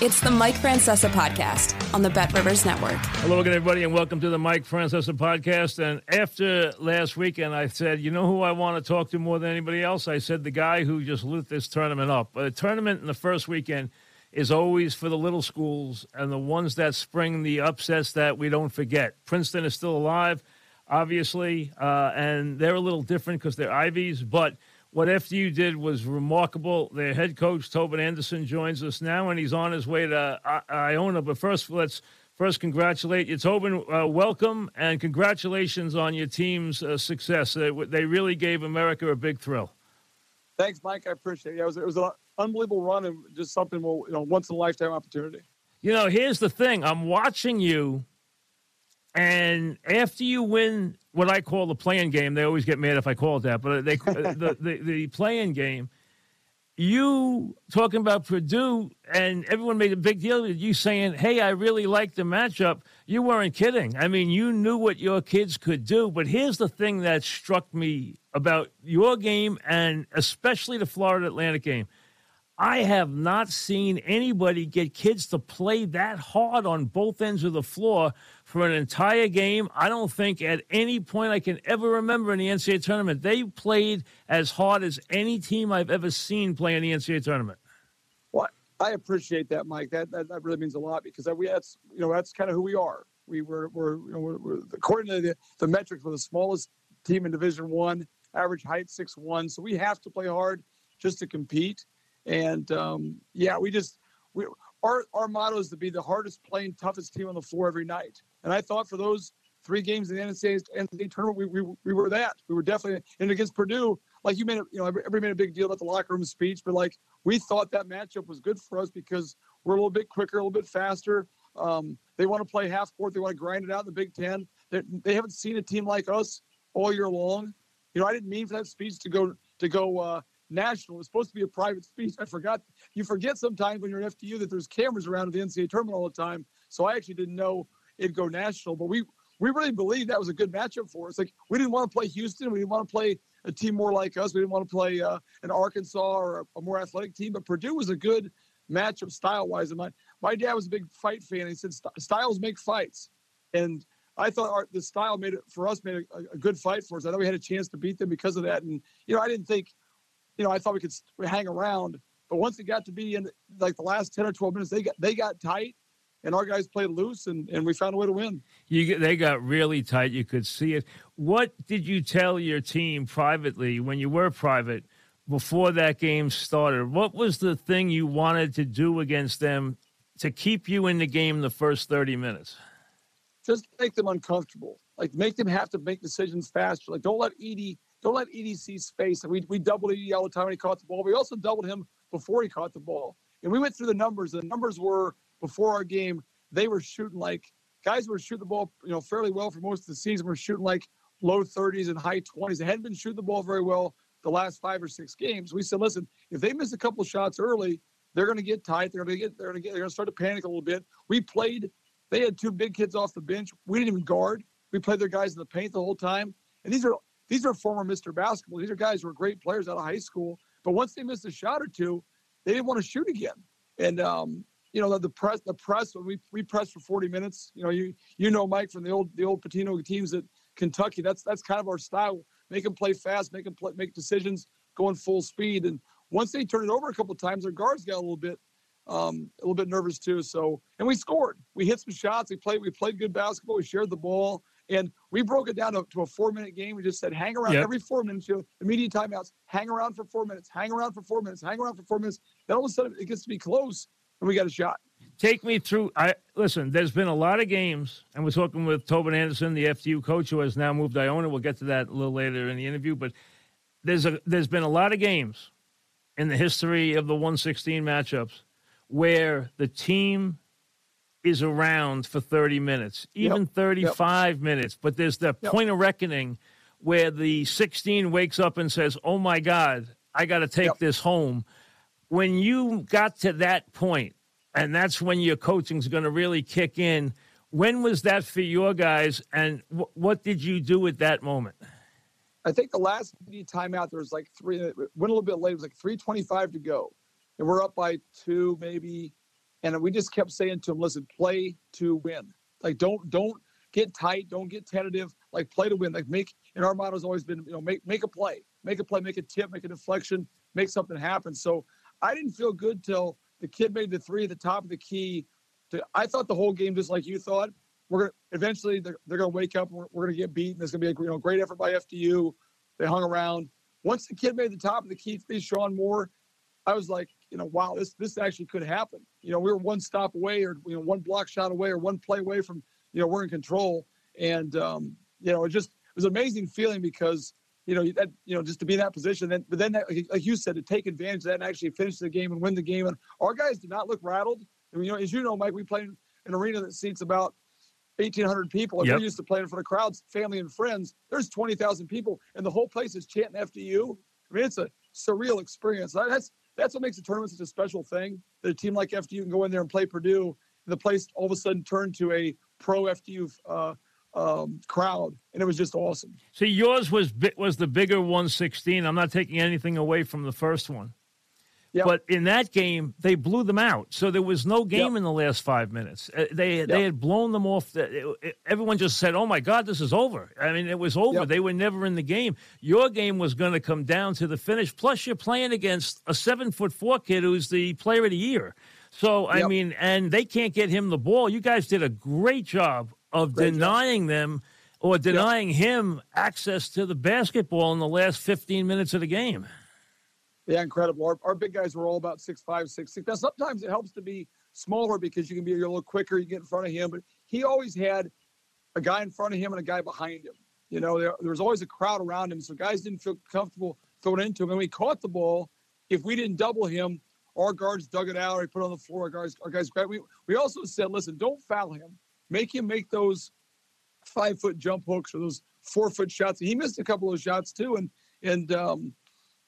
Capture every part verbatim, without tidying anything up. It's the Mike Francesa Podcast on the BetRivers Network. Hello again, everybody, and welcome to the Mike Francesa Podcast. And after last weekend, I said, you know who I want to talk to more than anybody else? I said the guy who just lit this tournament up. A tournament in the first weekend is always for the little schools and the ones that spring the upsets that we don't forget. Princeton is still alive, obviously, uh, and they're a little different because they're Ivies, but what F D U did was remarkable. Their head coach, Tobin Anderson, joins us now, and he's on his way to I- Iona. But first, let's first congratulate you. Tobin, uh, welcome, and congratulations on your team's uh, success. Uh, they really gave America a big thrill. Thanks, Mike. I appreciate it. It was, it was an unbelievable run and just something, we'll, you know, once-in-a-lifetime opportunity. You know, here's the thing. I'm watching you, and after you win – what I call the play-in game, they always get mad if I call it that, but they the, the, the play-in game, you talking about Purdue, and everyone made a big deal with you saying, hey, I really like the matchup. You weren't kidding. I mean, you knew what your kids could do, but here's the thing that struck me about your game and especially the Florida Atlantic game. I have not seen anybody get kids to play that hard on both ends of the floor for an entire game. I don't think at any point I can ever remember in the N C A A tournament, they played as hard as any team I've ever seen play in the N C A A tournament. Well, I appreciate that, Mike. That that, that really means a lot because we, that's, you know, that's kind of who we are. We were, we're, you know, we're, we're according to the, the metrics, we're the smallest team in Division One, average height six one. So we have to play hard just to compete. And, um, yeah, we just we, our our motto is to be the hardest playing, toughest team on the floor every night. And I thought for those three games in the N C A A tournament, we we, we were that. We were definitely – and against Purdue, like you made – you know, everybody made a big deal about the locker room speech, but, like, we thought that matchup was good for us because we're a little bit quicker, a little bit faster. Um, they want to play half court. They want to grind it out in the Big Ten. They, they haven't seen a team like us all year long. You know, I didn't mean for that speech to go to – go, uh, national. It's supposed to be a private speech. I forgot. You forget sometimes when you're at F D U that there's cameras around at the N C A A tournament all the time. So I actually didn't know it'd go national, but we, we really believed that was a good matchup for us. Like we didn't want to play Houston. We didn't want to play a team more like us. We didn't want to play uh, an Arkansas or a, a more athletic team, but Purdue was a good matchup style wise. And my, my dad was a big fight fan. He said, styles make fights. And I thought our, the style made it for us, made a, a good fight for us. I thought we had a chance to beat them because of that. And, you know, I didn't think, you know, I thought we could hang around, but once it got to be in like the last ten or twelve minutes, they got, they got tight and our guys played loose and, and we found a way to win. You, they got really tight. You could see it. What did you tell your team privately when you were private before that game started? What was the thing you wanted to do against them to keep you in the game the first thirty minutes? Just make them uncomfortable. Like make them have to make decisions faster. Like don't let Edie Don't let Edie see space. And we we doubled Edie all the time when he caught the ball. We also doubled him before he caught the ball. And we went through the numbers. The numbers were before our game, they were shooting like guys were shooting the ball, you know, fairly well for most of the season. We're shooting like low thirties and high twenties. They hadn't been shooting the ball very well the last five or six games. We said, listen, if they miss a couple shots early, they're going to get tight. They're going to get. They're going to get. They're going to start to panic a little bit. We played. They had two big kids off the bench. We didn't even guard. We played their guys in the paint the whole time. And these are. These are former Mister Basketball. These are guys who are great players out of high school. But once they missed a shot or two, they didn't want to shoot again. And, um, you know, the, the press, the press, when we, we pressed for forty minutes, you know, you, you know, Mike, from the old, the old Pitino teams at Kentucky, that's, that's kind of our style. Make them play fast, make them play, make decisions going full speed. And once they turned it over a couple of times, their guards got a little bit, um, a little bit nervous too. So, and we scored, we hit some shots. We played, we played good basketball. We shared the ball. And we broke it down to, to a four-minute game. We just said, hang around yep. every four minutes. You know, immediate timeouts. Hang around for four minutes. Hang around for four minutes. Hang around for four minutes. Then all of a sudden, it gets to be close, and we got a shot. take me through. I listen, there's been a lot of games, and we're talking with Tobin Anderson, the F D U coach who has now moved to Iona. We'll get to that a little later in the interview, but there's a there's been a lot of games in the history of the one sixteen matchups where the team is around for thirty minutes, even yep. thirty-five yep. minutes, but there's the yep. point of reckoning where the sixteen wakes up and says, oh, my God, I got to take yep. this home. When you got to that point, and that's when your coaching's going to really kick in, when was that for your guys, and w- what did you do at that moment? I think the last timeout, there was like three, it went a little bit late, it was like three twenty-five to go. And we're up by two maybe, and we just kept saying to them, listen, play to win. Like, don't don't get tight, don't get tentative, like play to win. Like make, and our motto's always been, you know, make make a play, make a play, make a tip, make an inflection, make something happen. So I didn't feel good till the kid made the three at the top of the key. To, I thought the whole game, just like you thought, we're gonna eventually they're, they're gonna wake up, we're, we're gonna get beat, and there's gonna be a you know great effort by F D U. They hung around. Once the kid made the top of the key three, Sean Moore, I was like, you know, wow, this this actually could happen. You know, we were one stop away, or you know, one block shot away, or one play away from, you know, we're in control. And um, you know, it just it was an amazing feeling because you know that you know just to be in that position. Then, but then, that, like you said, to take advantage of that and actually finish the game and win the game. And our guys did not look rattled. I mean, you know, as you know, Mike, we play in an arena that seats about eighteen hundred people. And yep. we're used to playing in front of crowds, family and friends. There's twenty thousand people, and the whole place is chanting F D U. I mean, it's a surreal experience. That's that's what makes the tournament such a special thing. That a team like F D U can go in there and play Purdue, and the place all of a sudden turned to a pro F D U uh, um, crowd, and it was just awesome. See, yours was was the bigger one sixteen. I'm not taking anything away from the first one, yep. but in that game they blew them out. So there was no game yep. in the last five minutes. Uh, they yep. they had blown them off. The, it, it, everyone just said, "Oh my God, this is over." I mean, it was over. Yep. They were never in the game. Your game was going to come down to the finish. Plus, you're playing against a seven foot four kid who's the player of the year. So, I yep. mean, and they can't get him the ball. You guys did a great job of great denying job. them or denying yep. him access to the basketball in the last fifteen minutes of the game. Yeah, incredible. Our, our big guys were all about six five, six six. Now, sometimes it helps to be smaller because you can be a little quicker, you get in front of him. But he always had a guy in front of him and a guy behind him. You know, there, there was always a crowd around him, so guys didn't feel comfortable throwing into him. And we caught the ball. If we didn't double him, our guards dug it out. Or he put it on the floor. Our guys, our guys grabbed. We we also said, listen, don't foul him. Make him make those five foot jump hooks or those four foot shots. He missed a couple of shots too, and and um,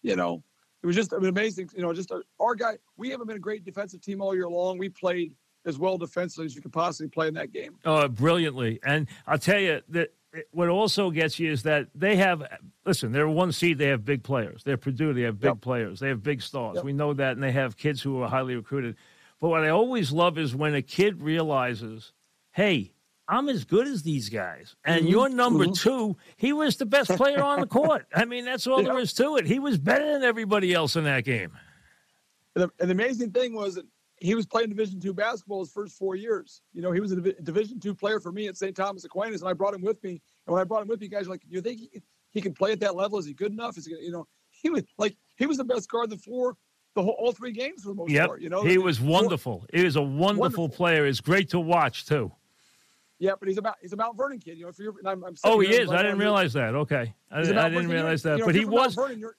you know, it was just an amazing. You know, just a, our guy. We haven't been a great defensive team all year long. We played as well defensively as you could possibly play in that game. Oh, brilliantly! And I'll tell you that what also gets you is that they have. Listen, they're one seed. They have big players. They're Purdue. They have big yep. players. They have big stars. Yep. We know that, and they have kids who are highly recruited. But what I always love is when a kid realizes, hey, I'm as good as these guys, and mm-hmm. you're number mm-hmm. two. He was the best player on the court. I mean, that's all yep. there is to it. He was better than everybody else in that game. And the, and the amazing thing was that he was playing Division two basketball his first four years. You know, he was a Div- Division two player for me at Saint Thomas Aquinas, and I brought him with me. And when I brought him with me, guys were like, you think he, he can play at that level? Is he good enough? Is he, you know, he was like, he was the best guard on the floor the whole, all three games for the most yep. part. You know, he I mean, was wonderful. He was a wonderful, wonderful player. It's great to watch too. Yeah, but he's about he's a Mount Vernon kid. You know, if you're, and I'm, I'm oh, he is. Like, I didn't realize that. Okay, I, I didn't Vernon, realize that. You know, but he was. Mount Vernon, you're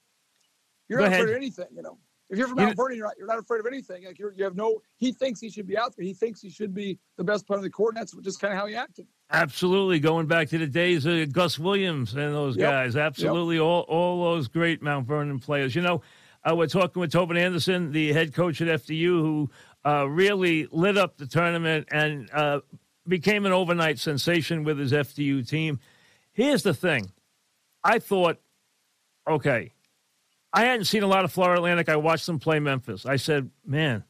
you're not ahead. afraid of anything. You know, if you're from Mount Vernon, you're not, you're not afraid of anything. Like you're, you have no. He thinks he should be out there. He thinks he should be the best player on the court. And that's just kind of how he acted. Absolutely, going back to the days of Gus Williams and those yep. guys. Absolutely, yep. all all those great Mount Vernon players. You know, uh, we're talking with Tobin Anderson, the head coach at F D U, who uh, really lit up the tournament and uh, became an overnight sensation with his F D U team. Here's the thing. I thought, okay, I hadn't seen a lot of Florida Atlantic. I watched them play Memphis. I said, man,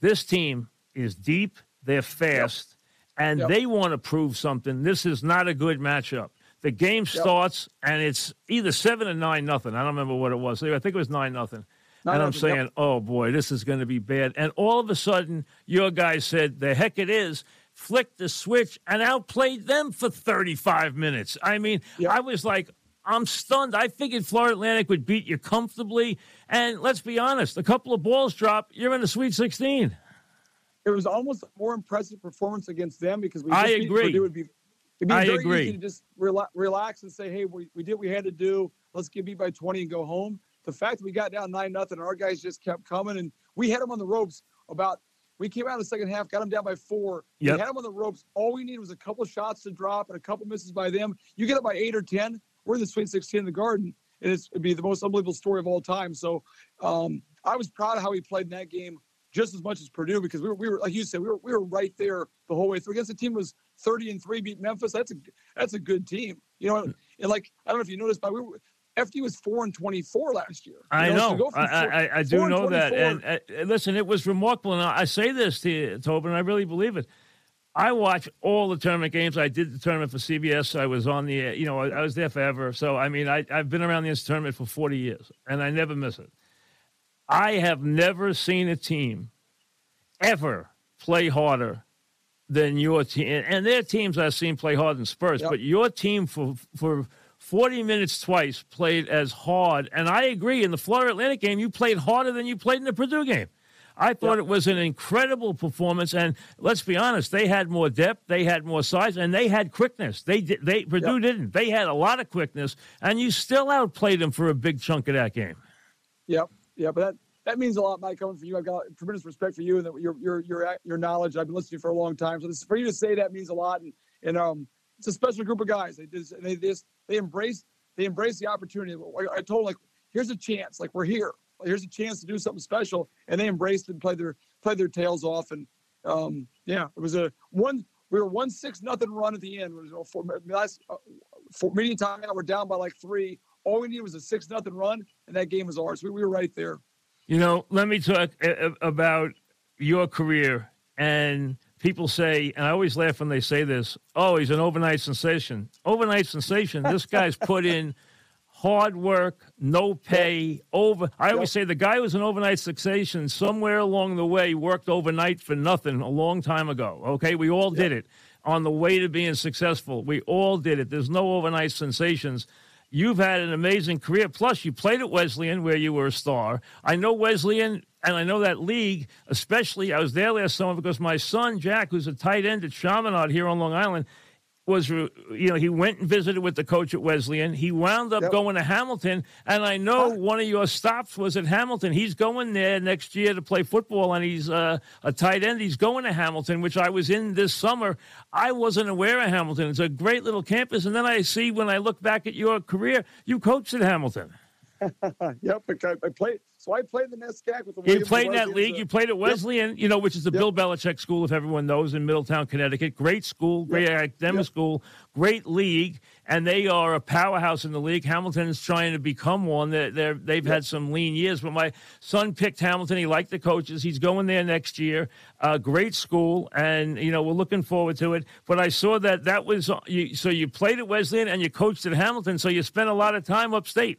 this team is deep, they're fast, yep. and yep. they want to prove something. This is not a good matchup. The game yep. starts, and it's either seven or nine nothing. I don't remember what it was. I think it was nine nothing. And I'm saying, yep. oh, boy, this is going to be bad. And all of a sudden, your guy said, the heck it is, flicked the switch, and outplayed them for thirty-five minutes. I mean, yep. I was like, I'm stunned. I figured Florida Atlantic would beat you comfortably. And let's be honest, a couple of balls drop, you're in the Sweet sixteen. it was almost a more impressive performance against them because we. Just I agree. It would be, it'd be I very agree. easy to just rela- relax and say, hey, we, we did what we had to do. Let's get beat by twenty and go home. The fact that we got down nine nothing, our guys just kept coming, and we had them on the ropes about – we came out in the second half, got them down by four. Yep. We had them on the ropes. All we needed was a couple shots to drop and a couple misses by them. You get up by eight or ten, we're in the Sweet sixteen in the Garden, and it's, it'd be the most unbelievable story of all time. So um, I was proud of how we played in that game just as much as Purdue because, we were, we were like you said, we were we were right there the whole way through. Against the team was thirty and three, beat Memphis. That's a, that's a good team. You know, and like, I don't know if you noticed, but we were – F D U was four and twenty-four last year. I know. know. So four, I, I, I do know that. And, and listen, it was remarkable. And I, I say this to you, Tobin, and I really believe it. I watch all the tournament games. I did the tournament for C B S. I was on the, you know, I, I was there forever. So, I mean, I, I've been around this tournament for forty years, and I never miss it. I have never seen a team ever play harder than your team. And, and their teams I've seen play harder than Spurs, yep. But your team for for – forty minutes twice played as hard. And I agree, in the Florida Atlantic game, you played harder than you played in the Purdue game. I thought yep. It was an incredible performance. And let's be honest, they had more depth, they had more size, and they had quickness. They they Purdue yep. didn't. They had a lot of quickness, and you still outplayed them for a big chunk of that game. Yep. Yeah, but that, that means a lot, Mike, coming from you. I've got tremendous respect for you and your your your your knowledge. I've been listening to you for a long time. So this, for you to say that means a lot. And, and um, it's a special group of guys. They just, they just, They embrace they embrace the opportunity. I told them, like, here's a chance. Like, we're here. Here's a chance to do something special. And they embraced it and played their played their tails off. And, um, yeah, it was a one – we were one six nothing run at the end. It was, you know, for, last, uh, for median time out, we're down by, like, three. All we needed was a six nothing run, and that game was ours. We, we were right there. You know, let me talk about your career. And people say, and I always laugh when they say this, oh, he's an overnight sensation. Overnight sensation, this guy's put in hard work, no pay, over. I always say the guy was an overnight sensation somewhere along the way, worked overnight for nothing a long time ago. Okay, we all did it on the way to being successful. We all did it. There's no overnight sensations. You've had an amazing career. Plus, you played at Wesleyan where you were a star. I know Wesleyan. And I know that league, especially, I was there last summer because my son, Jack, who's a tight end at Chaminade here on Long Island, was, you know, he went and visited with the coach at Wesleyan. He wound up yep. going to Hamilton, and I know one of your stops was at Hamilton. He's going there next year to play football, and he's uh, a tight end. He's going to Hamilton, which I was in this summer. I wasn't aware of Hamilton. It's a great little campus, and then I see when I look back at your career, you coached at Hamilton. Yep, I played. So I played in the NESCAC with the You played in that league. The, you played at Wesleyan, yep. you know, which is the yep. Bill Belichick school, if everyone knows, in Middletown, Connecticut. Great school, great yep. academic yep. school, great league, and they are a powerhouse in the league. Hamilton's trying to become one. They're, they're, they've yep. had some lean years, but my son picked Hamilton. He liked the coaches. He's going there next year. Uh, great school, and, you know, we're looking forward to it. But I saw that that was – so you played at Wesleyan and you coached at Hamilton, so you spent a lot of time upstate.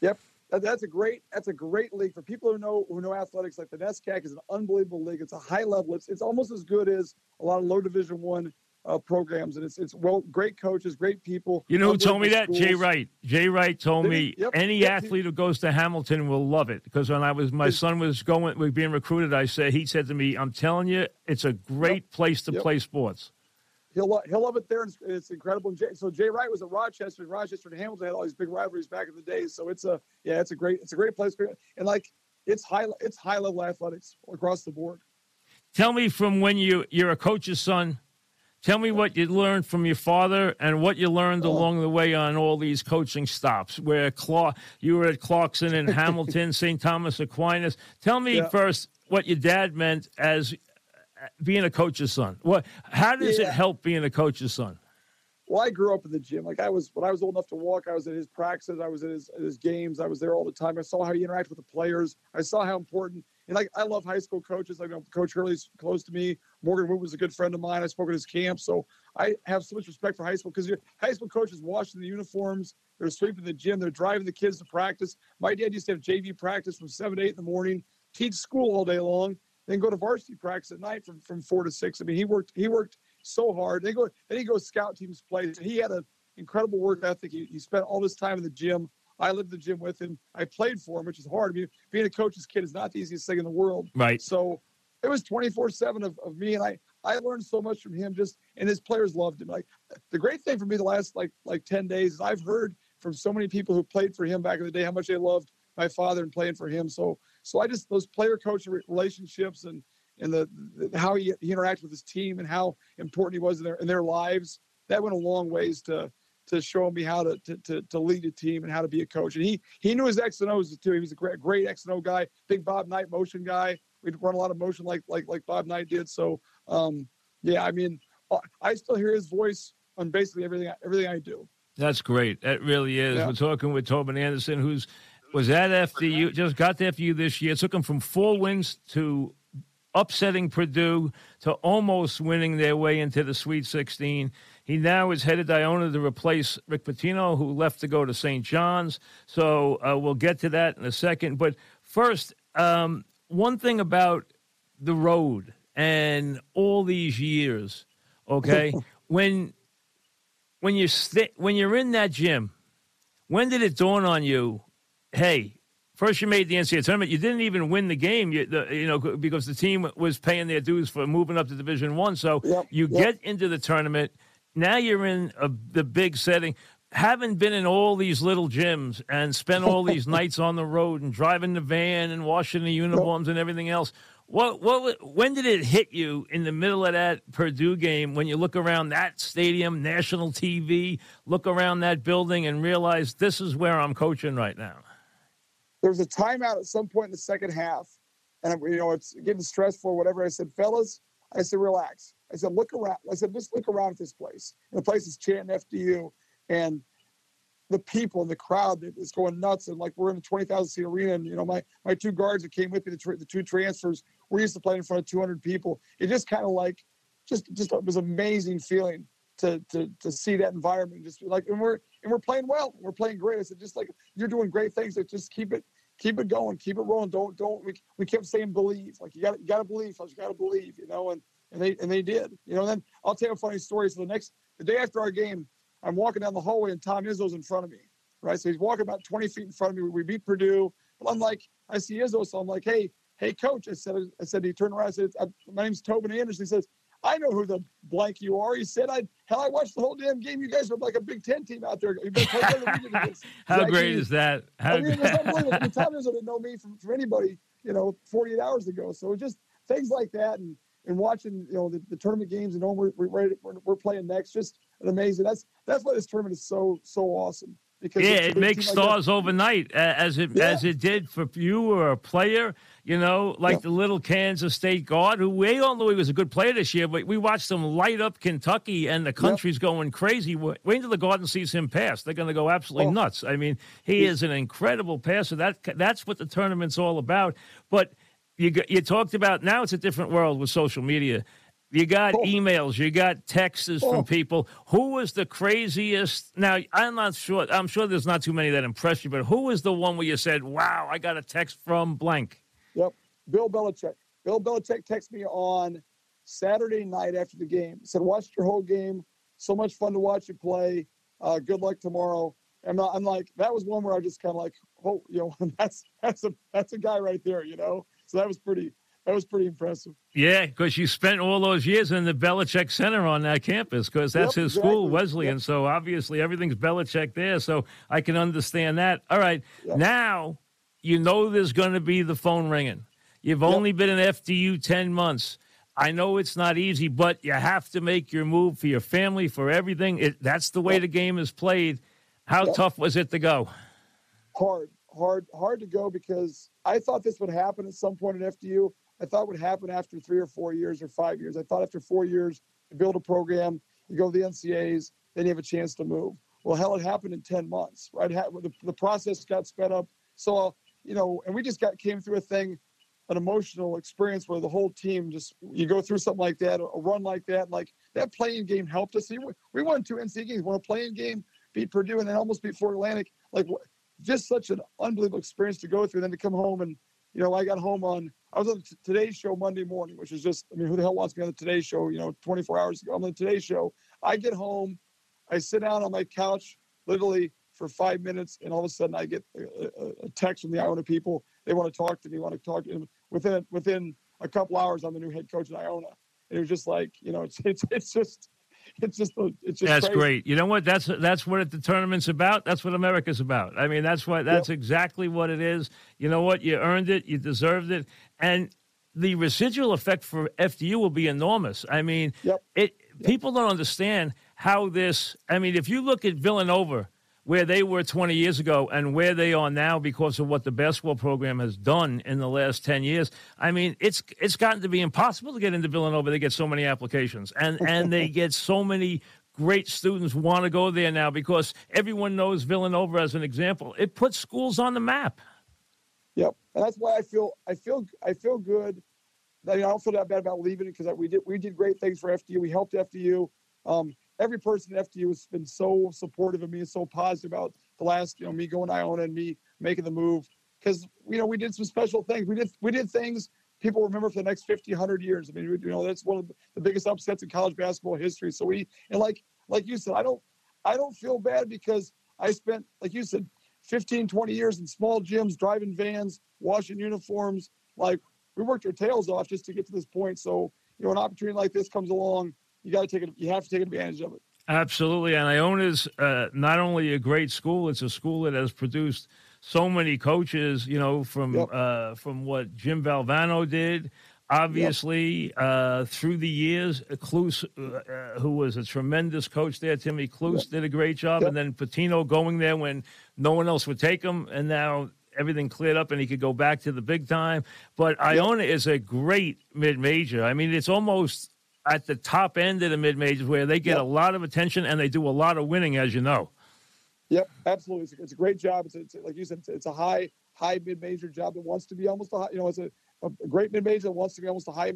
Yep, that's a great that's a great league for people who know who know athletics. Like the NESCAC is an unbelievable league. It's a high level. It's it's almost as good as a lot of low Division One uh, programs, and it's it's well great coaches, great people. You know who told me that? Schools. Jay Wright. Jay Wright told they, me yep, any yep, athlete he, who goes to Hamilton will love it because when I was my son was going was being recruited, I said he said to me, "I'm telling you, it's a great yep, place to yep. play sports." He'll, he'll love it there, and it's incredible. And Jay, so Jay Wright was at Rochester, and Rochester and Hamilton had all these big rivalries back in the day. So it's a yeah, it's a great it's a great place, and like it's high it's high level athletics across the board. Tell me from when you you're a coach's son. Tell me what you learned from your father and what you learned oh. along the way on all these coaching stops where Clark, you were at Clarkson and Hamilton, Saint Thomas Aquinas. Tell me yeah. first what your dad meant as being a coach's son. What? How does yeah. it help being a coach's son? Well, I grew up in the gym. Like I was, when I was old enough to walk, I was at his practices. I was at his, at his games. I was there all the time. I saw how he interacted with the players. I saw how important, and like, I love high school coaches. Like Coach Hurley's close to me. Morgan Wood was a good friend of mine. I spoke at his camp. So I have so much respect for high school because your high school coaches washing the uniforms. They're sweeping the gym. They're driving the kids to practice. My dad used to have J V practice from seven to eight in the morning, teach school all day long. Then go to varsity practice at night from, from four to six. I mean, he worked he worked so hard. They go and he goes scout teams plays. He had an incredible work ethic. He, he spent all this time in the gym. I lived in the gym with him. I played for him, which is hard. I mean, being a coach's kid is not the easiest thing in the world. Right. So it was twenty-four seven of, of me. And I, I learned so much from him, just, and his players loved him. Like, the great thing for me the last like like ten days is I've heard from so many people who played for him back in the day how much they loved my father and playing for him. So so I just, those player-coach relationships and and the, the how he, he interacted with his team and how important he was in their in their lives, that went a long ways to to show me how to to, to, to lead a team and how to be a coach. And he he knew his X and O's too. He was a great, great X and O guy, big Bob Knight motion guy. We'd run a lot of motion like like like Bob Knight did. So, um, yeah, I mean, I still hear his voice on basically everything everything I do. That's great. That really is. Yeah. We're talking with Tobin Anderson, who's was at F D U, just got to F D U this year. It took him from four wins to upsetting Purdue to almost winning their way into the Sweet sixteen. He now is headed to Iona to replace Rick Pitino, who left to go to Saint John's. So uh, we'll get to that in a second. But first, um, one thing about the road and all these years, okay, when when you st- when you're in that gym, when did it dawn on you, hey, first you made the N C double A tournament, you didn't even win the game, you, the, you know, because the team was paying their dues for moving up to Division One. So yep, you yep. get into the tournament, now you're in a, the big setting. Having been in all these little gyms and spent all these nights on the road and driving the van and washing the uniforms and everything else, what, what, when did it hit you in the middle of that Purdue game when you look around that stadium, national T V, look around that building and realize this is where I'm coaching right now? There was a timeout at some point in the second half, and, you know, it's getting stressful or whatever. I said, fellas, I said, relax. I said, look around. I said, just look around at this place. And the place is chanting F D U. And the people in the crowd is going nuts. And, like, we're in a twenty thousand seat arena. And, you know, my, my two guards that came with me, the, tra- the two transfers, we used to play in front of two hundred people. It just kind of, like, just just it was an amazing feeling to to to see that environment. Just like, and we're and we're playing well. We're playing great. I said, just like, you're doing great things. Like, just keep it keep it going. Keep it rolling. Don't don't. We, we kept saying believe. Like, you got you got to believe. You got to believe. You know. And and they and they did. You know. And then I'll tell you a funny story. So the next the day after our game, I'm walking down the hallway and Tom Izzo's in front of me, right? So he's walking about twenty feet in front of me. We beat Purdue. But I'm like, I see Izzo. So I'm like, hey, hey, coach. I said, I said, he turned around. I said, my name's Tobin Anderson. He says, I know who the blank you are. He said, I hell, I watched the whole damn game. You guys are like a Big Ten team out there. You've been playing the How like, great he, is that? How I mean, it was unbelievable. I mean, Tom Izzo didn't know me from, from anybody, you know, forty-eight hours ago. So just things like that. And, and watching, you know, the, the tournament games and all we're, we're, we're playing next, just an amazing. That's that's why this tournament is so so awesome. Because yeah, it makes stars like overnight, as it yeah. as it did for you or a player. You know, like yeah. the little Kansas State guard, who we all knew he was a good player this year, but we watched him light up Kentucky, and the country's yeah. going crazy. Wait until the Garden sees him pass; they're going to go absolutely oh. nuts. I mean, he yeah. is an incredible passer. That that's what the tournament's all about. But You you talked about now it's a different world with social media. You got oh. emails, you got texts oh. from people. Who was the craziest? Now, I'm not sure. I'm sure there's not too many that impressed you, but who was the one where you said, wow, I got a text from blank? Yep. Bill Belichick. Bill Belichick texted me on Saturday night after the game. He said, watched your whole game. So much fun to watch you play. Uh, good luck tomorrow. And I'm like, that was one where I just kind of like, oh, you know, that's that's a that's a guy right there, you know? So that was pretty. That was pretty impressive. Yeah, because you spent all those years in the Belichick Center on that campus, because that's yep, his exactly. school, Wesleyan. Yep. So obviously everything's Belichick there. So I can understand that. All right, yep. now you know there's going to be the phone ringing. You've yep. only been in F D U ten months. I know it's not easy, but you have to make your move for your family, for everything. It, that's the way yep. the game is played. How yep. tough was it to go? Hard. Hard, hard to go, because I thought this would happen at some point at F D U. I thought it would happen after three or four years or five years. I thought after four years, you build a program, you go to the N C double A's, then you have a chance to move. Well, hell, it happened in ten months, right? The, the process got sped up. So, you know, and we just got came through a thing, an emotional experience where the whole team just, you go through something like that, a run like that, like that playing game helped us. We won two N C double A games, won a playing game, beat Purdue, and then almost beat Florida Atlantic. Like, what? Just such an unbelievable experience to go through. Then to come home and, you know, I got home on, I was on the Today Show Monday morning, which is just, I mean, who the hell wants to be on the Today Show, you know, twenty-four hours ago? I'm on the Today Show. I get home, I sit down on my couch, literally for five minutes. And all of a sudden I get a, a text from the Iona people. They want to talk to me, want to talk to me. Within, within a couple hours on the new head coach at Iona. And it was just like, you know, it's it's it's just it's just it's just that's crazy. Great. You know what? That's that's what the tournament's about. That's what America's about. I mean, that's what that's yep. exactly what it is. You know what? You earned it. You deserved it. And the residual effect for F D U will be enormous. I mean, yep. it yep. people don't understand how this. I mean, if you look at Villanova, where they were twenty years ago and where they are now because of what the basketball program has done in the last ten years. I mean, it's it's gotten to be impossible to get into Villanova. They get so many applications, and, and they get so many great students want to go there now because everyone knows Villanova as an example. It puts schools on the map. Yep, and that's why I feel I feel I feel good. I mean, I don't feel that bad about leaving it because we did we did great things for F D U. We helped F D U. Um, Every person at F D U has been so supportive of me and so positive about the last, you know, me going to Iona and me making the move. Because, you know, we did some special things. We did we did things people remember for the next fifty, one hundred years. I mean, you know, that's one of the biggest upsets in college basketball history. So we, and like like you said, I don't I don't feel bad because I spent, like you said, fifteen, twenty years in small gyms, driving vans, washing uniforms. Like, we worked our tails off just to get to this point. So, you know, an opportunity like this comes along. You got to take it. You have to take advantage of it. Absolutely. And Iona's uh, not only a great school, it's a school that has produced so many coaches, you know, from, yep. uh, from what Jim Valvano did, obviously, yep. uh, through the years, Cluess, uh, who was a tremendous coach there, Timmy Cluess yep. did a great job. Yep. And then Pitino going there when no one else would take him. And now everything cleared up and he could go back to the big time. But Iona yep. is a great mid-major. I mean, it's almost at the top end of the mid-majors where they get yep. a lot of attention and they do a lot of winning, as you know. Yep, absolutely. It's a, it's a great job. It's, a, it's a, like you said, it's a, it's a high, high mid-major job that wants to be almost a high, you know, it's a, a great mid-major that wants to be almost a high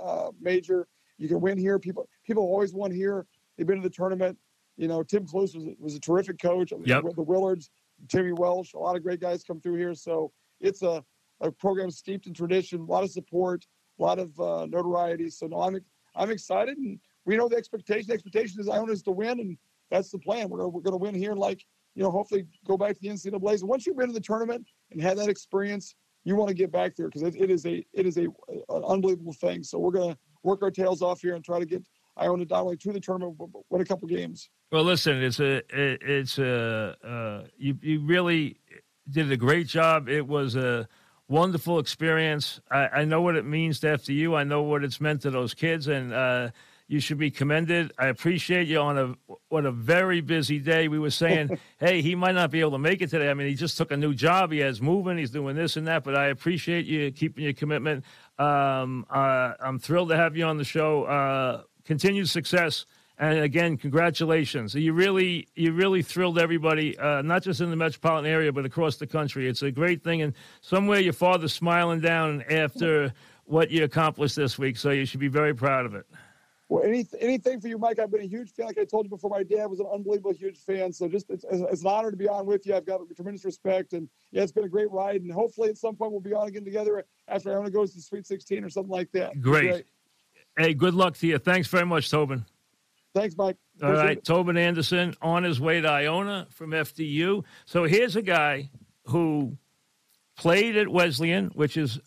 uh, major. You can win here. People, people always won here. They've been to the tournament. You know, Tim Cluess was, was a terrific coach. Yep. The Willards, Timmy Welsh, a lot of great guys come through here. So it's a, a program steeped in tradition, a lot of support, a lot of uh, notoriety. So no, I'm I'm excited, and we know the expectation. The expectation is Iona's to win, and that's the plan. We're, we're going to win here, and like, you know, hopefully go back to the N C double A. So once you've been to the tournament and had that experience, you want to get back there because it, it is a it is a an unbelievable thing. So we're going to work our tails off here and try to get Iona not only to the tournament, but win a couple games. Well, listen, it's a it's a uh, you you really did a great job. It was a wonderful experience. I, I know what it means to F D U. I know what it's meant to those kids, and uh, you should be commended. I appreciate you on a what a very busy day. We were saying, hey, he might not be able to make it today. I mean, he just took a new job. He has moving. He's doing this and that, but I appreciate you keeping your commitment. Um, uh, I'm thrilled to have you on the show. Uh, continued success. And again, congratulations. You really, you really thrilled everybody, uh, not just in the metropolitan area, but across the country. It's a great thing. And somewhere your father's smiling down after what you accomplished this week. So you should be very proud of it. Well, any, anything for you, Mike. I've been a huge fan. Like I told you before, my dad was an unbelievable, huge fan. So just it's, it's an honor to be on with you. I've got tremendous respect. And, yeah, it's been a great ride. And hopefully at some point we'll be on again together after Iona goes to Sweet sixteen or something like that. Great. great. Hey, good luck to you. Thanks very much, Tobin. Thanks, Mike. Appreciate All right, it. Tobin Anderson on his way to Iona from F D U. So here's a guy who played at Wesleyan, which is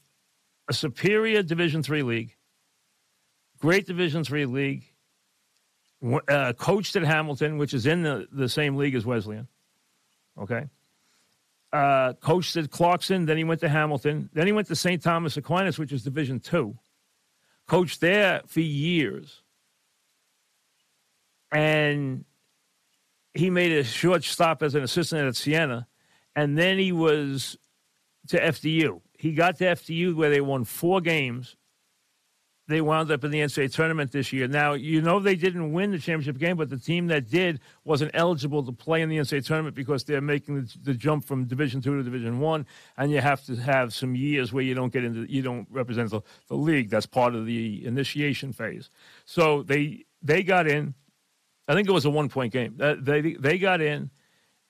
a superior Division three league, great Division three league, uh, coached at Hamilton, which is in the, the same league as Wesleyan, okay? Uh, coached at Clarkson, then he went to Hamilton. Then he went to Saint Thomas Aquinas, which is Division two. Coached there for years. And he made a short stop as an assistant at Siena, and then he was to F D U. He got to F D U where they won four games. They wound up in the N C double A tournament this year. Now, you know they didn't win the championship game, but the team that did wasn't eligible to play in the N C double A tournament because they're making the, the jump from Division two to Division one, and you have to have some years where you don't get into, you don't represent the, the league. That's part of the initiation phase. So they they got in. I think it was a one-point game. Uh, they they got in,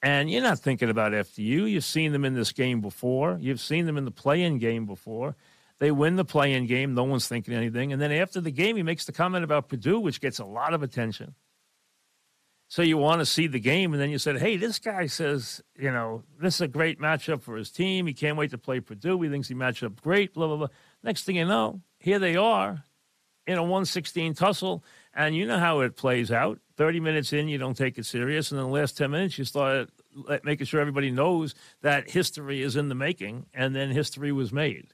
and you're not thinking about F D U. You've seen them in this game before. You've seen them in the play-in game before. They win the play-in game. No one's thinking anything. And then after the game, he makes the comment about Purdue, which gets a lot of attention. So you want to see the game, and then you said, hey, this guy says, you know, this is a great matchup for his team. He can't wait to play Purdue. He thinks he matched up great, blah, blah, blah. Next thing you know, here they are in a one sixteen tussle, and you know how it plays out. thirty minutes in, you don't take it serious, and in the last ten minutes, you start making sure everybody knows that history is in the making, and then history was made.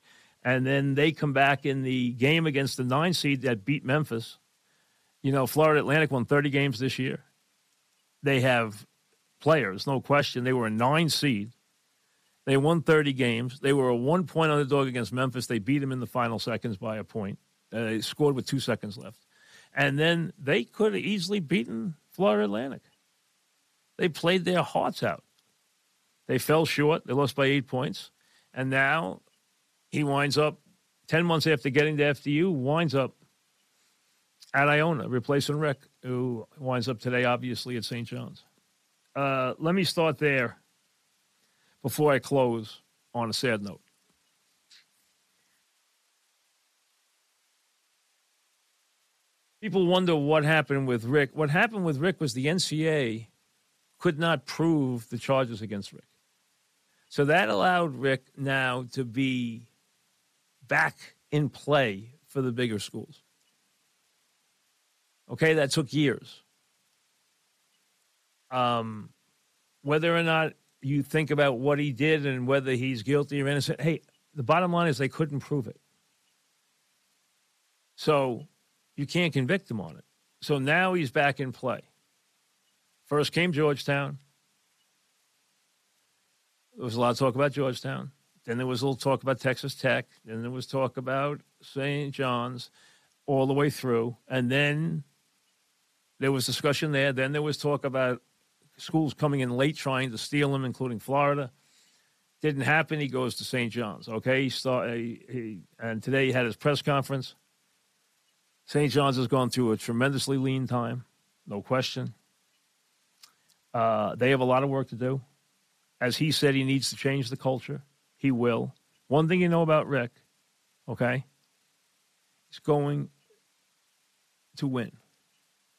And then they come back in the game against the nine seed that beat Memphis. You know, Florida Atlantic won thirty games this year. They have players, no question. They were a nine seed. They won thirty games. They were a one-point underdog against Memphis. They beat them in the final seconds by a point. Uh, they scored with two seconds left. And then they could have easily beaten Florida Atlantic. They played their hearts out. They fell short. They lost by eight points. And now he winds up, ten months after getting to F D U, winds up at Iona, replacing Rick, who winds up today, obviously, at Saint John's. Uh, let me start there before I close on a sad note. People wonder what happened with Rick. What happened with Rick was the N C A A could not prove the charges against Rick. So that allowed Rick now to be back in play for the bigger schools. Okay, that took years. Um, whether or not you think about what he did and whether he's guilty or innocent, hey, the bottom line is they couldn't prove it. So you can't convict him on it. So now he's back in play. First came Georgetown. There was a lot of talk about Georgetown. Then there was a little talk about Texas Tech. Then there was talk about Saint John's all the way through. And then there was discussion there. Then there was talk about schools coming in late trying to steal him, including Florida. Didn't happen. He goes to Saint John's. Okay, he start, he, he, and today he had his press conference. Saint John's has gone through a tremendously lean time, no question. Uh, they have a lot of work to do. As he said, he needs to change the culture. He will. One thing you know about Rick, okay, he's going to win.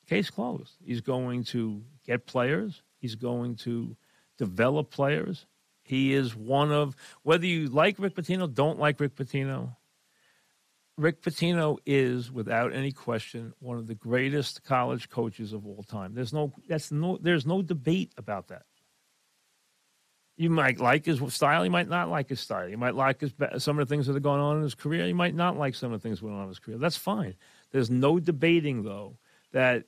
Case closed. He's going to get players. He's going to develop players. He is one of, whether you like Rick Pitino, don't like Rick Pitino, Rick Pitino is, without any question, one of the greatest college coaches of all time. There's no, that's no, there's no debate about that. You might like his style. You might not like his style. You might like his, some of the things that have gone on in his career. You might not like some of the things that went on in his career. That's fine. There's no debating, though, that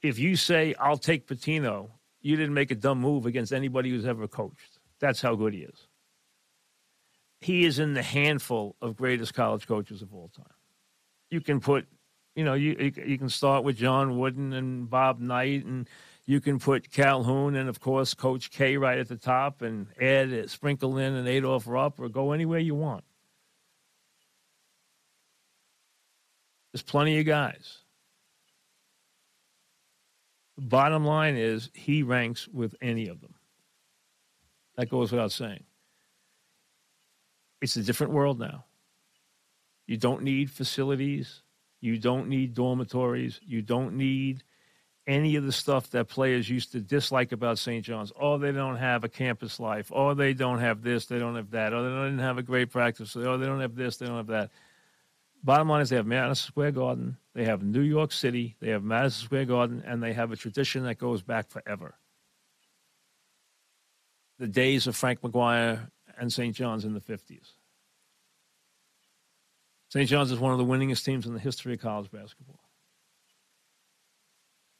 if you say, I'll take Pitino, you didn't make a dumb move against anybody who's ever coached. That's how good he is. He is in the handful of greatest college coaches of all time. You can put, you know, you you can start with John Wooden and Bob Knight, and you can put Calhoun and, of course, Coach K right at the top, and Ed, sprinkle in, and Adolph Rupp, or go anywhere you want. There's plenty of guys. The bottom line is he ranks with any of them. That goes without saying. It's a different world now. You don't need facilities. You don't need dormitories. You don't need any of the stuff that players used to dislike about Saint John's. Oh, they don't have a campus life. Oh, they don't have this. They don't have that. Oh, they don't have a great practice. Oh, they don't have this. They don't have that. Bottom line is they have Madison Square Garden. They have New York City. They have Madison Square Garden. And they have a tradition that goes back forever. The days of Frank McGuire and Saint John's in the fifties. Saint John's is one of the winningest teams in the history of college basketball.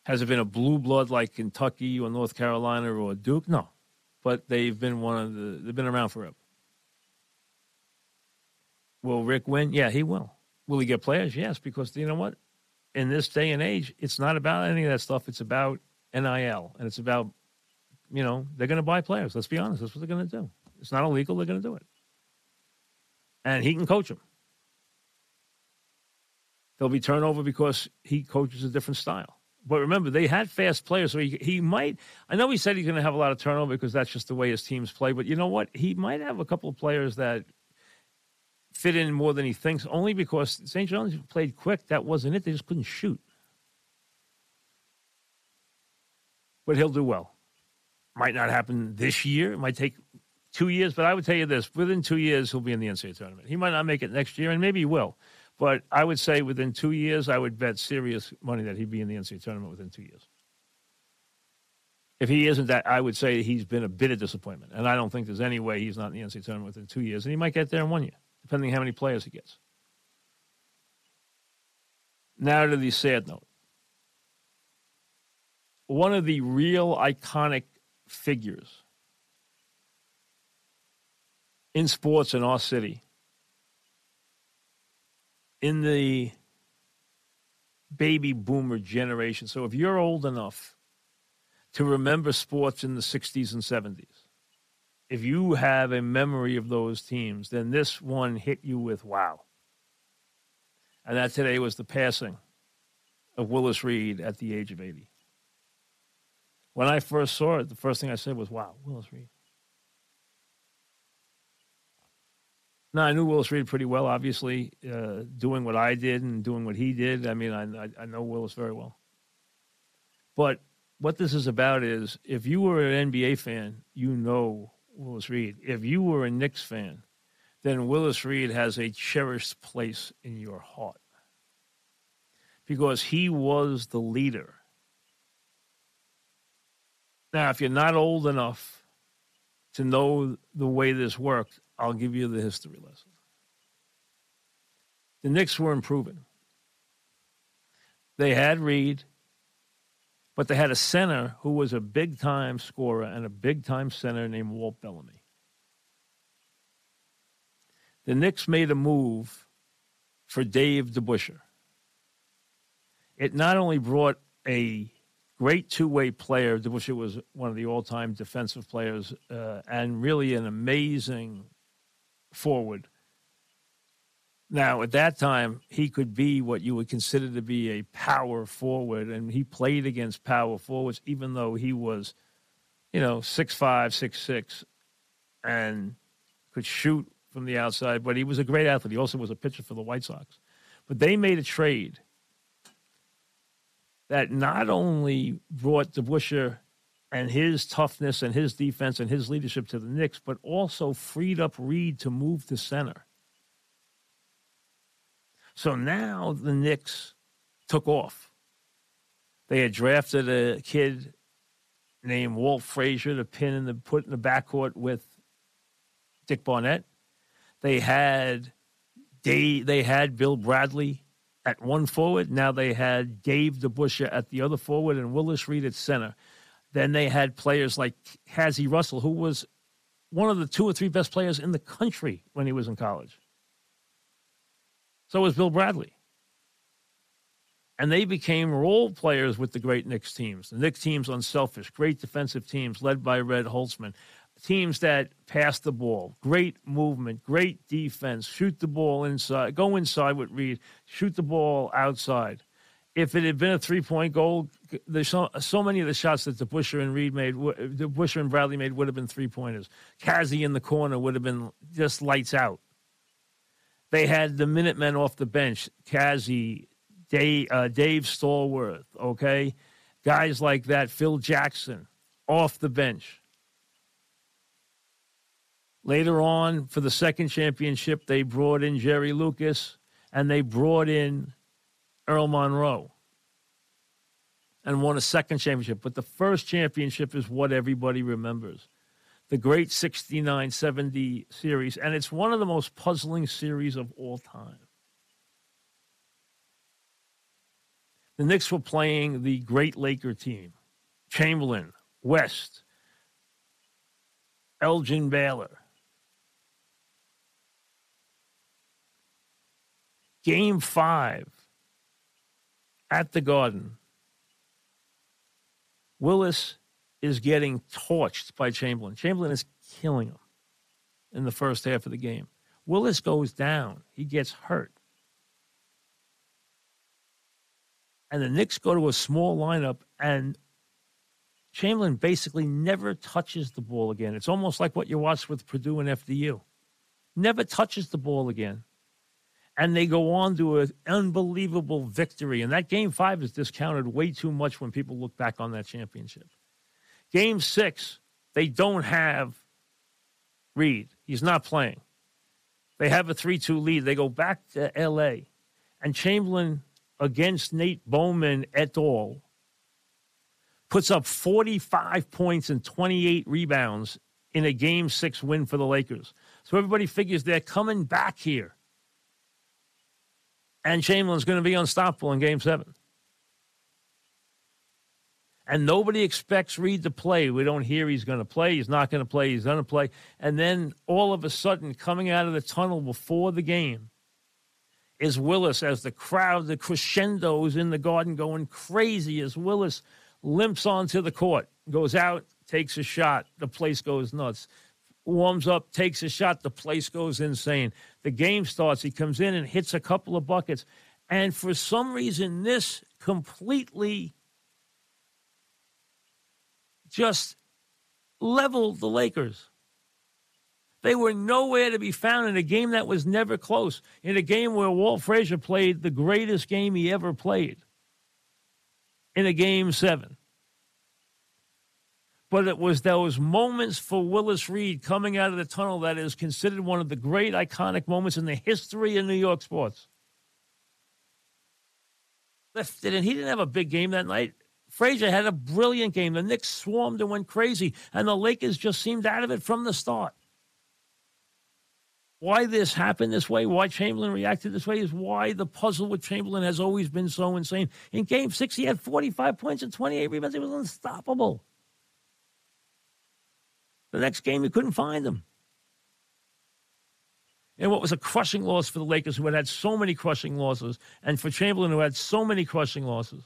Has it been a blue blood like Kentucky or North Carolina or Duke? No, but they've been one of the, they've been around forever. Will Rick win? Yeah, he will. Will he get players? Yes, because you know what? In this day and age, it's not about any of that stuff. It's about N I L, and it's about, you know, they're going to buy players. Let's be honest. That's what they're going to do. It's not illegal. They're going to do it. And he can coach them. There'll be turnover because he coaches a different style. But remember, they had fast players, so he, he might – I know he said he's going to have a lot of turnover because that's just the way his teams play. But you know what? He might have a couple of players that fit in more than he thinks, only because Saint John's played quick. That wasn't it. They just couldn't shoot. But he'll do well. Might not happen this year. It might take – two years, but I would tell you this, within two years, he'll be in the N C A A tournament. He might not make it next year, and maybe he will. But I would say within two years, I would bet serious money that he'd be in the N C A A tournament within two years. If he isn't that, I would say he's been a bit of disappointment. And I don't think there's any way he's not in the N C A A tournament within two years. And he might get there in one year, depending on how many players he gets. Now to the sad note. One of the real iconic figures in sports in our city, in the baby boomer generation. So if you're old enough to remember sports in the sixties and seventies, if you have a memory of those teams, then this one hit you with wow. And that today was the passing of Willis Reed at the age of eighty. When I first saw it, the first thing I said was, wow, Willis Reed. Now, I knew Willis Reed pretty well, obviously, uh, doing what I did and doing what he did. I mean, I, I know Willis very well. But what this is about is, if you were an N B A fan, you know Willis Reed. If you were a Knicks fan, then Willis Reed has a cherished place in your heart, because he was the leader. Now, if you're not old enough to know the way this worked, I'll give you the history lesson. The Knicks were improving. They had Reed, but they had a center who was a big-time scorer and a big-time center named Walt Bellamy. The Knicks made a move for Dave DeBusschere. It not only brought a great two-way player. DeBusschere was one of the all-time defensive players uh, and really an amazing forward. Now, at that time, he could be what you would consider to be a power forward, and he played against power forwards, even though he was, you know, six five, six six, and could shoot from the outside, but he was a great athlete. He also was a pitcher for the White Sox. But they made a trade that not only brought DeBusschere and his toughness and his defense and his leadership to the Knicks, but also freed up Reed to move to center. So now the Knicks took off. They had drafted a kid named Walt Frazier to pin in the, put in the backcourt with Dick Barnett. They had they, they had Bill Bradley at one forward. Now they had Dave DeBusschere at the other forward and Willis Reed at center. Then they had players like Cazzie Russell, who was one of the two or three best players in the country when he was in college. So was Bill Bradley. And they became role players with the great Knicks teams. The Knicks teams unselfish, great defensive teams led by Red Holtzman. Teams that pass the ball, great movement, great defense, shoot the ball inside, go inside with Reed, shoot the ball outside. If it had been a three-point goal, there's so, so many of the shots that DeBusschere and Reed made, DeBusschere and Bradley made would have been three-pointers. Cazzie in the corner would have been just lights out. They had the Minutemen off the bench, Cazzie, Dave, uh, Dave Stallworth, okay? Guys like that, Phil Jackson, off the bench. Later on, for the second championship, they brought in Jerry Lucas, and they brought in Earl Monroe and won a second championship. But the first championship is what everybody remembers, the great sixty-nine seventy series, and it's one of the most puzzling series of all time. The Knicks were playing the great Laker team, Chamberlain, West, Elgin Baylor. Game five at the Garden. Willis is getting torched by Chamberlain. Chamberlain is killing him in the first half of the game. Willis goes down. He gets hurt. And the Knicks go to a small lineup, and Chamberlain basically never touches the ball again. It's almost like what you watched with Purdue and F D U. Never touches the ball again. And they go on to an unbelievable victory. And that game five is discounted way too much when people look back on that championship. Game six, they don't have Reed. He's not playing. They have a three two lead. They go back to L A and Chamberlain against Nate Bowman et al. Puts up forty-five points and twenty-eight rebounds in a game six win for the Lakers. So everybody figures they're coming back here. And Chamberlain's going to be unstoppable in game seven. And nobody expects Reed to play. We don't hear he's going to play. He's not going to play. He's going to play. And then all of a sudden, coming out of the tunnel before the game, is Willis, as the crowd, the crescendos in the garden going crazy, as Willis limps onto the court, goes out, takes a shot. The place goes nuts. Warms up, takes a shot. The place goes insane. The game starts. He comes in and hits a couple of buckets. And for some reason, this completely just leveled the Lakers. They were nowhere to be found in a game that was never close, in a game where Walt Frazier played the greatest game he ever played, in a game seven. But it was those moments for Willis Reed coming out of the tunnel that is considered one of the great iconic moments in the history of New York sports. And he didn't have a big game that night. Frazier had a brilliant game. The Knicks swarmed and went crazy, and the Lakers just seemed out of it from the start. Why this happened this way, why Chamberlain reacted this way, is why the puzzle with Chamberlain has always been so insane. In game six, he had forty-five points and twenty-eight rebounds. He was unstoppable. The next game, you couldn't find him. And what was a crushing loss for the Lakers, who had had so many crushing losses, and for Chamberlain, who had so many crushing losses.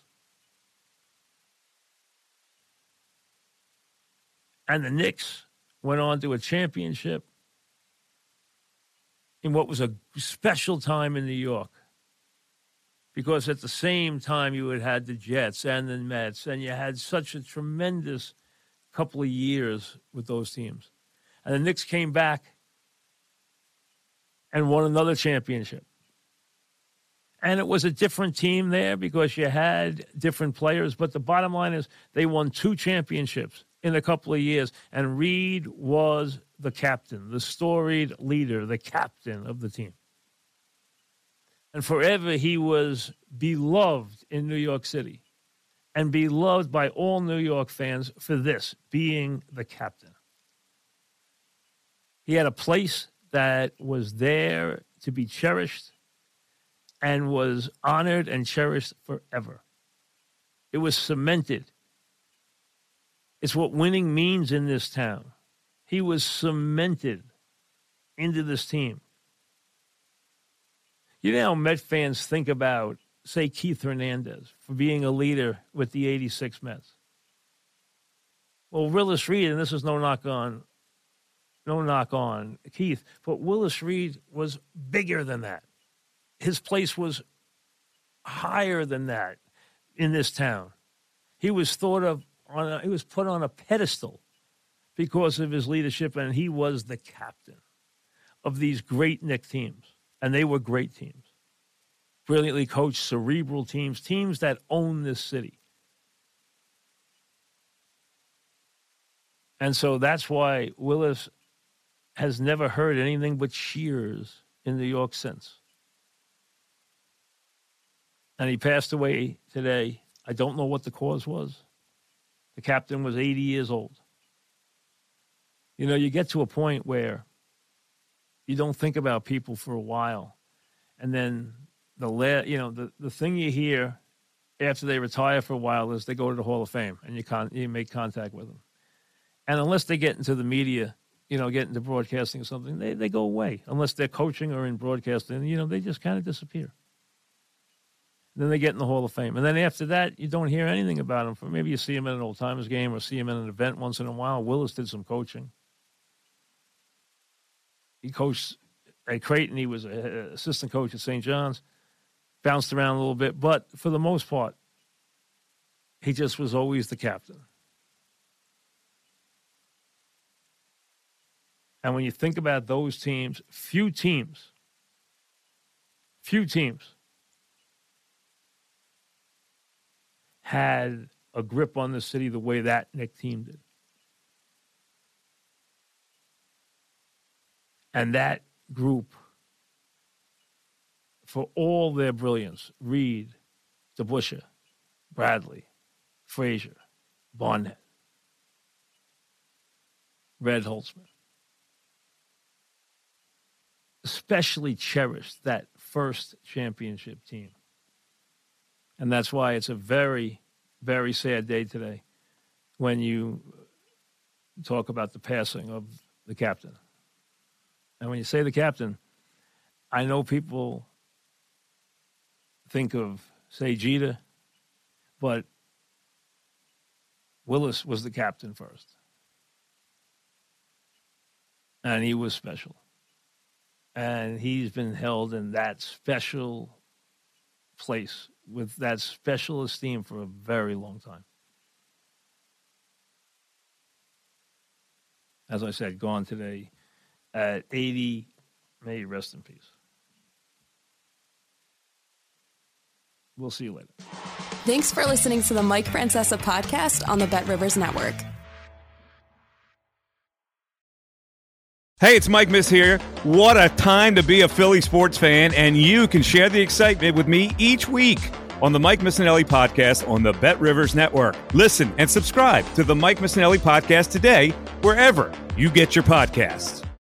And the Knicks went on to a championship in what was a special time in New York, because at the same time you had had the Jets and the Mets, and you had such a tremendous couple of years with those teams. And the Knicks came back and won another championship. And it was a different team there because you had different players, but the bottom line is they won two championships in a couple of years, and Reed was the captain, the storied leader, the captain of the team. And forever he was beloved in New York City and beloved by all New York fans for this, being the captain. He had a place that was there to be cherished and was honored and cherished forever. It was cemented. It's what winning means in this town. He was cemented into this team. You know how Met fans think about, say, Keith Hernandez for being a leader with the eighty-six Mets. Well, Willis Reed, and this is no knock on, no knock on Keith, but Willis Reed was bigger than that. His place was higher than that in this town. He was thought of on a, he was put on a pedestal because of his leadership, and he was the captain of these great Knicks teams. And they were great teams. Brilliantly coached, cerebral teams, teams that own this city. And so that's why Willis has never heard anything but cheers in New York since. And he passed away today. I don't know what the cause was. The captain was eighty years old. You know, you get to a point where you don't think about people for a while. And then the la- you know, the, the thing you hear after they retire for a while is they go to the Hall of Fame, and you con- you make contact with them. And unless they get into the media, you know, get into broadcasting or something, they, they go away. Unless they're coaching or in broadcasting, you know, they just kind of disappear. And then they get in the Hall of Fame. And then after that, you don't hear anything about them. For maybe you see them at an old-timers game or see them at an event once in a while. Willis did some coaching. He coached at Creighton. He was an assistant coach at Saint John's. Bounced around a little bit. But for the most part, he just was always the captain. And when you think about those teams, few teams, few teams had a grip on the city the way that Knicks team did. And that group for all their brilliance, Reed, DeBusschere, Bradley, Frazier, Barnett, Red Holtzman, especially cherished that first championship team. And that's why it's a very, very sad day today when you talk about the passing of the captain. And when you say the captain, I know people think of, say, Jeter, but Willis was the captain first. And he was special. And he's been held in that special place with that special esteem for a very long time. As I said, gone today at eighty. May he rest in peace. We'll see you later. Thanks for listening to the Mike Francesa podcast on the BetRivers Network. Hey, it's Mike Miss here. What a time to be a Philly sports fan, and you can share the excitement with me each week on the Mike Missinelli podcast on the BetRivers Network. Listen and subscribe to the Mike Missinelli podcast today, wherever you get your podcasts.